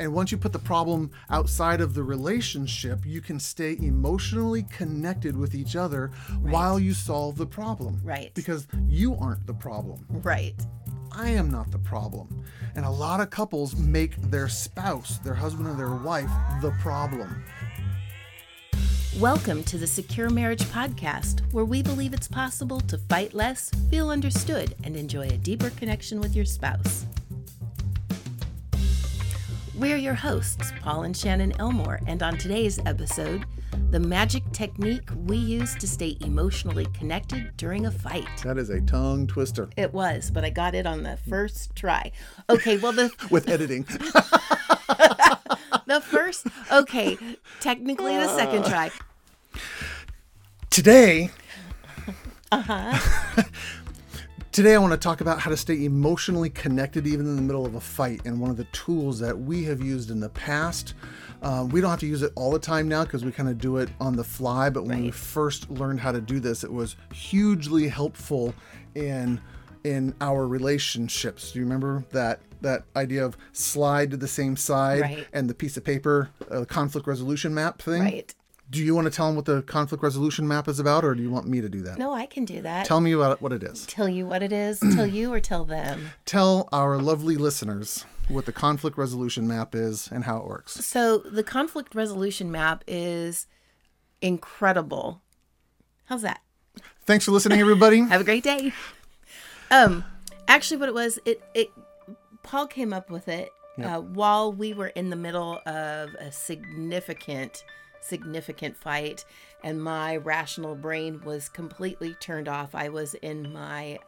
And once you put the problem outside of the relationship, you can stay emotionally connected with each other while you solve the problem. Right. Because you aren't the problem. Right. I am not the problem. And a lot of couples make their spouse, their husband or their wife, the problem. Welcome to the Secure Marriage Podcast, where we believe it's possible to fight less, feel understood, and enjoy a deeper connection with your spouse. We're your hosts, Paul and Shannon Elmore, and on today's episode, the magic technique we use to stay emotionally connected during a fight. That is a tongue twister. It was, but I got it on the first try. Okay, well the... With editing. The first... Okay, technically the second try. Today... Uh-huh. Today, I want to talk about how to stay emotionally connected even in the middle of a fight. And one of the tools that we have used in the past, we don't have to use it all the time now because we kind of do it on the fly. But when we first learned how to do this, it was hugely helpful in our relationships. Do you remember that idea of slide to the same side and the piece of paper, conflict resolution map thing? Right. Do you want to tell them what the conflict resolution map is about, or do you want me to do that? No, I can do that. Tell me about what it is. Tell you what it is? Tell you or tell them? Tell our lovely listeners what the conflict resolution map is and how it works. So the conflict resolution map is incredible. How's that? Thanks for listening, everybody. Have a great day. Actually, what it was, Paul came up with it while we were in the middle of a significant fight, and my rational brain was completely turned off. I was in my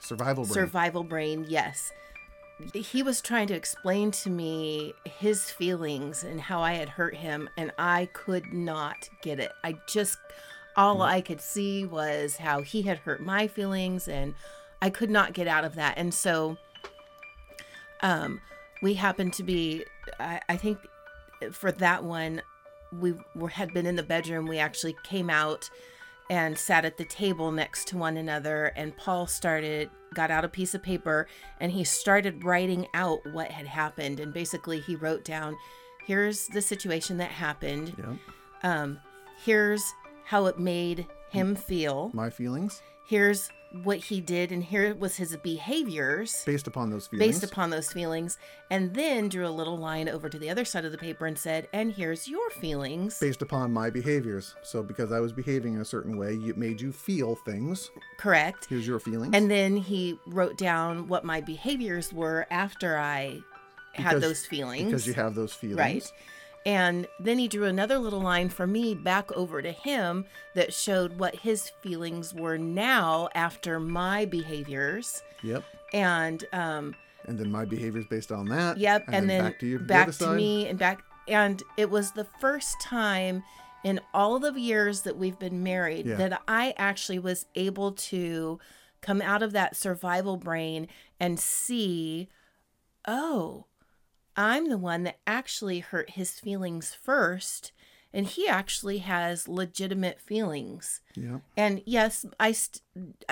survival brain. Yes. He was trying to explain to me his feelings and how I had hurt him, and I could not get it. I could see was how he had hurt my feelings, and I could not get out of that. And so we happened to be, I think for that one, we had been in the bedroom. We actually came out and sat at the table next to one another, and Paul got out a piece of paper, and he started writing out what had happened. And basically he wrote down, here's the situation that happened. Yeah. Here's how it made him feel. My feelings. Here's what he did, and here was his behaviors based upon those feelings, and then drew a little line over to the other side of the paper and said, and here's your feelings based upon my behaviors. So because I was behaving in a certain way, it made you feel things. Correct. Here's your feelings. And then he wrote down what my behaviors were after I had those feelings. Because you have those feelings. Right. And then he drew another little line for me back over to him that showed what his feelings were now after my behaviors. Yep. And then my behaviors based on that. Yep. And then back to me and back. And it was the first time in all the years that we've been married that I actually was able to come out of that survival brain and see, oh, I'm the one that actually hurt his feelings first, and he actually has legitimate feelings. Yeah. And yes, I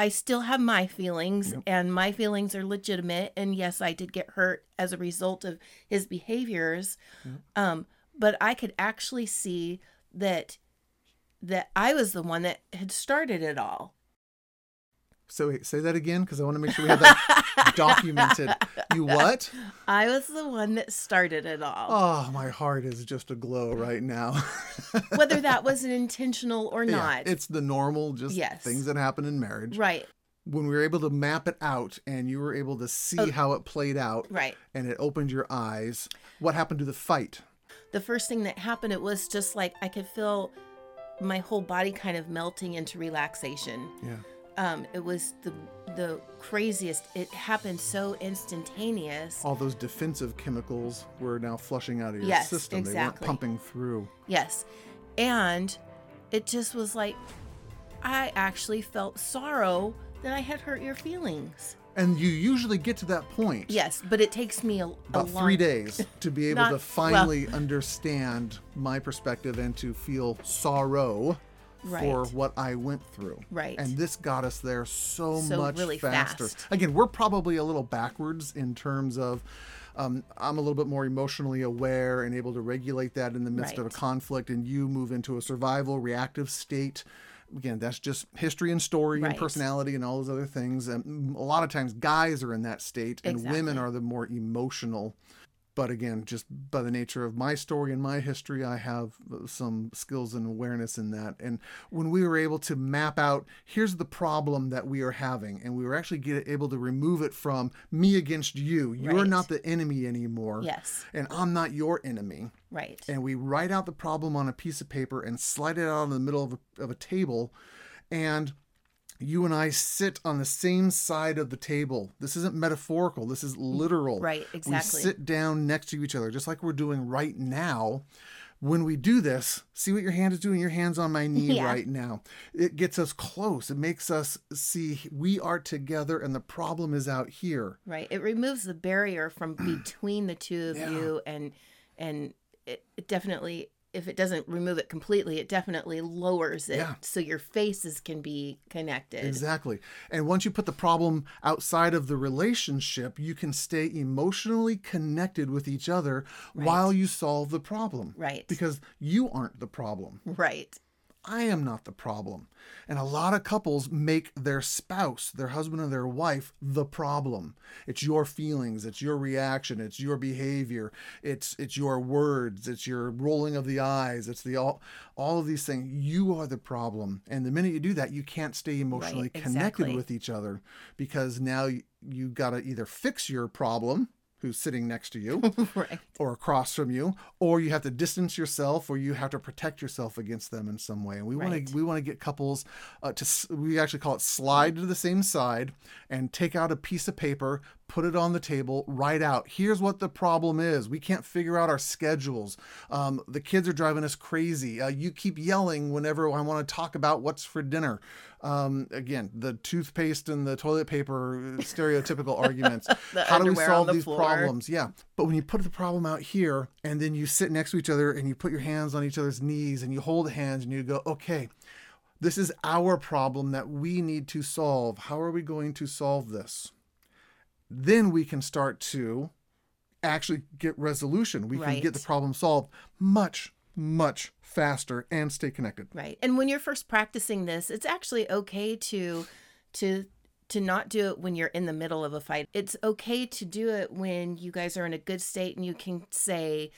still have my feelings, and my feelings are legitimate. And yes, I did get hurt as a result of his behaviors. Yeah. But I could actually see that I was the one that had started it all. So wait, say that again, because I want to make sure we have that documented. You what? I was the one that started it all. Oh, my heart is just aglow right now. Whether that was intentional or not. Yeah, it's the normal, things that happen in marriage. Right. When we were able to map it out and you were able to see how it played out. Right. And it opened your eyes. What happened to the fight? The first thing that happened, it was just like I could feel my whole body kind of melting into relaxation. Yeah. It was the craziest. It happened so instantaneous. All those defensive chemicals were now flushing out of your system. Exactly. They weren't pumping through. Yes. And it just was like, I actually felt sorrow that I had hurt your feelings. And you usually get to that point. Yes, but it takes me about 3 days to be able to finally understand my perspective and to feel sorrow. Right. For what I went through. Right. And this got us there so much really faster. Again, we're probably a little backwards in terms of I'm a little bit more emotionally aware and able to regulate that in the midst of a conflict, and you move into a survival, reactive state. Again, that's just history and story and personality and all those other things. And a lot of times guys are in that state and women are the more emotional. But again, just by the nature of my story and my history, I have some skills and awareness in that. And when we were able to map out, here's the problem that we are having, and we were actually able to remove it from me against you. You're not the enemy anymore. Yes. And I'm not your enemy. Right. And we write out the problem on a piece of paper and slide it out in the middle of a table. And you and I sit on the same side of the table. This isn't metaphorical. This is literal. Right, exactly. We sit down next to each other, just like we're doing right now. When we do this, see what your hand is doing? Your hand's on my knee right now. It gets us close. It makes us see we are together and the problem is out here. Right. It removes the barrier from between the two of you. And it definitely... if it doesn't remove it completely, it definitely lowers it. Yeah. So your faces can be connected. Exactly. And once you put the problem outside of the relationship, you can stay emotionally connected with each other while you solve the problem. Right. Because you aren't the problem. Right. I am not the problem. And a lot of couples make their spouse, their husband or their wife, the problem. It's your feelings. It's your reaction. It's your behavior. It's your words. It's your rolling of the eyes. It's the all of these things. You are the problem. And the minute you do that, you can't stay emotionally connected with each other, because now you got to either fix your problem, who's sitting next to you or across from you, or you have to distance yourself, or you have to protect yourself against them in some way. And we want to get couples we actually call it slide to the same side, and take out a piece of paper, put it on the table, write out, here's what the problem is. We can't figure out our schedules. The kids are driving us crazy. You keep yelling whenever I want to talk about what's for dinner. Again, the toothpaste and the toilet paper, stereotypical arguments. How do we solve these problems? Yeah. But when you put the problem out here, and then you sit next to each other and you put your hands on each other's knees and you hold hands and you go, okay, this is our problem that we need to solve. How are we going to solve this? Then we can start to actually get resolution. We can get the problem solved much, much faster and stay connected. Right. And when you're first practicing this, it's actually okay to not do it when you're in the middle of a fight. It's okay to do it when you guys are in a good state and you can say,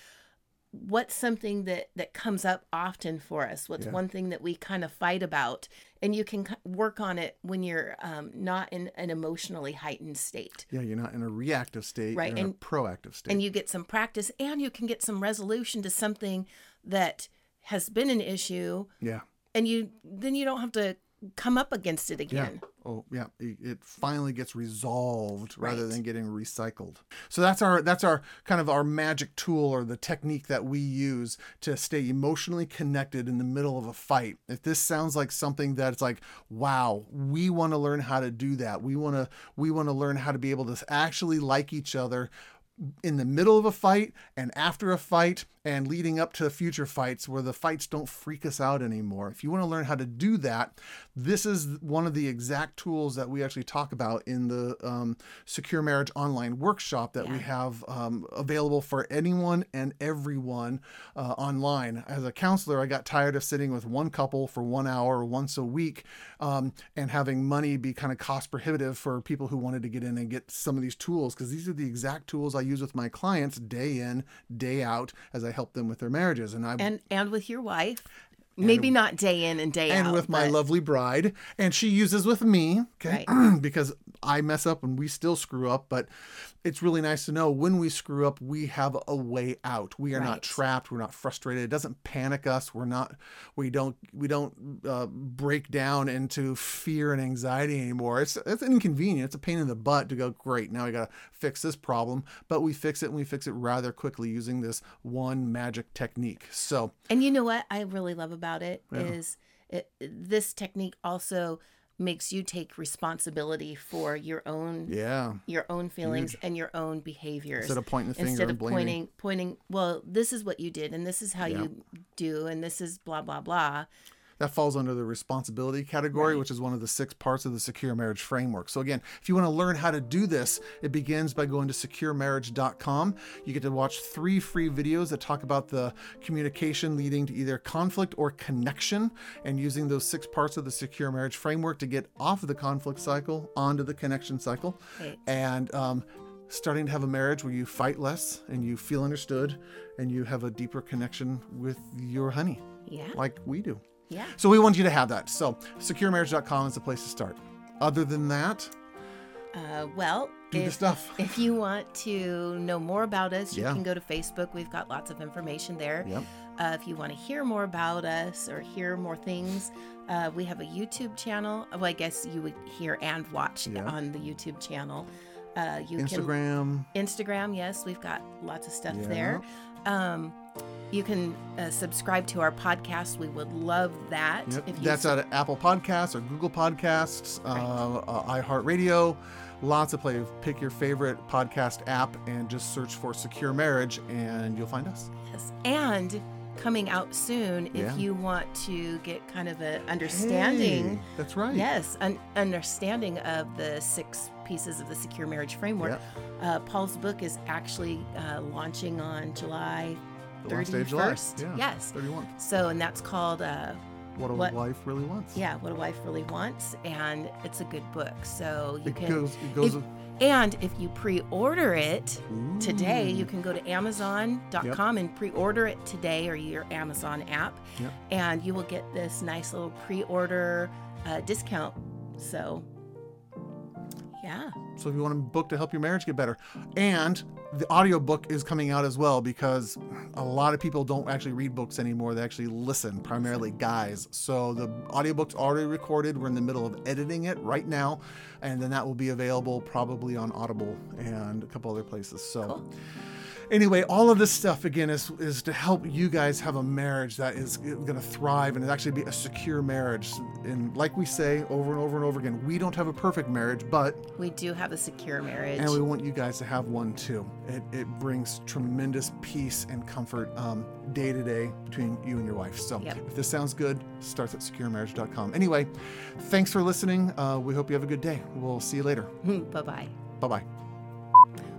what's something that comes up often for us? What's one thing that we kind of fight about? And you can work on it when you're not in an emotionally heightened state. Yeah, you're not in a reactive state, right? You're in a proactive state. And you get some practice, and you can get some resolution to something that has been an issue. Yeah. And then you don't have to come up against it again. Yeah. Oh yeah, it finally gets resolved rather than getting recycled. So that's our kind of our magic tool, or the technique that we use to stay emotionally connected in the middle of a fight. If this sounds like something that's like, wow, we want to learn how to do that. We want to learn how to be able to actually like each other in the middle of a fight and after a fight and leading up to future fights, where the fights don't freak us out anymore. If you want to learn how to do that, this is one of the exact tools that we actually talk about in the Secure Marriage Online Workshop that we have available for anyone and everyone online. As a counselor, I got tired of sitting with one couple for 1 hour once a week and having money be kind of cost prohibitive for people who wanted to get in and get some of these tools, because these are the exact tools I use with my clients day in, day out, as I help them with their marriages. And with your wife, maybe not day in and day out. And with my lovely bride. And she uses with me, okay? Right. Because I mess up and we still screw up. But it's really nice to know when we screw up, we have a way out. We are not trapped. We're not frustrated. It doesn't panic us. We don't break down into fear and anxiety anymore. It's inconvenient. It's a pain in the butt to go, great, now I got to fix this problem. But we fix it, and we fix it rather quickly using this one magic technique. So, and you know what I really love about it is this technique also makes you take responsibility for your own feelings and your own behaviors, instead of pointing the finger and blaming. Well, this is what you did, and this is how you do, and this is blah blah blah. That falls under the responsibility category, which is one of the 6 parts of the Secure Marriage Framework. So again, if you want to learn how to do this, it begins by going to securemarriage.com. You get to watch 3 free videos that talk about the communication leading to either conflict or connection, and using those 6 parts of the Secure Marriage Framework to get off of the conflict cycle onto the connection cycle. Right. And starting to have a marriage where you fight less and you feel understood and you have a deeper connection with your honey, like we do. Yeah. So we want you to have that. So securemarriage.com is the place to start. Other than that, if you want to know more about us, you can go to Facebook. We've got lots of information there. Yep. If you want to hear more about us or hear more things, we have a YouTube channel. Well, I guess you would hear and watch on the YouTube channel. Instagram, yes. We've got lots of stuff there. You can subscribe to our podcast. We would love that. Yep. That's at Apple Podcasts or Google Podcasts, iHeartRadio. Lots of play. Pick your favorite podcast app and just search for Secure Marriage and you'll find us. Yes. And coming out soon if you want to get kind of an understanding. Hey, that's right. Yes, an understanding of the 6 pieces of the Secure Marriage Framework. Yep. Paul's book is actually launching on July 31st. Yeah, yes. 31. So, and that's called What a Wife Really Wants. Yeah, What a Wife Really Wants, and it's a good book. So and if you pre-order it today, you can go to Amazon.com and pre-order it today, or your Amazon app, and you will get this nice little pre-order discount. So, so if you want a book to help your marriage get better, and the audiobook is coming out as well, because a lot of people don't actually read books anymore. They actually listen, primarily guys. So the audiobook's already recorded. We're in the middle of editing it right now. And then that will be available probably on Audible and a couple other places. So anyway, all of this stuff, again, is to help you guys have a marriage that is going to thrive and actually be a secure marriage. And like we say over and over and over again, we don't have a perfect marriage, but we do have a secure marriage. And we want you guys to have one too. It brings tremendous peace and comfort day to day between you and your wife. So if this sounds good, starts at securemarriage.com. Anyway, thanks for listening. We hope you have a good day. We'll see you later. Bye-bye. Bye-bye.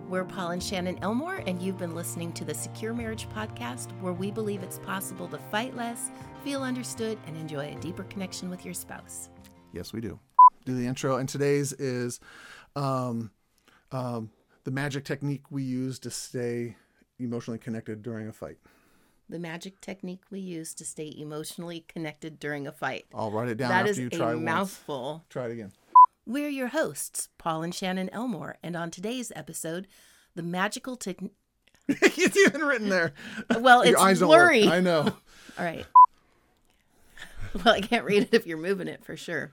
We're Paul and Shannon Elmore, and you've been listening to the Secure Marriage Podcast, where we believe it's possible to fight less, feel understood, and enjoy a deeper connection with your spouse. Yes, we do. Do the intro, and today's is the magic technique we use to stay emotionally connected during a fight. The magic technique we use to stay emotionally connected during a fight. I'll write it down after you try once. That is a mouthful. Try it again. We're your hosts, Paul and Shannon Elmore, and on today's episode, the magical technique... It's even written there. Well, it's blurry. I know. All right. Well, I can't read it if you're moving it for sure.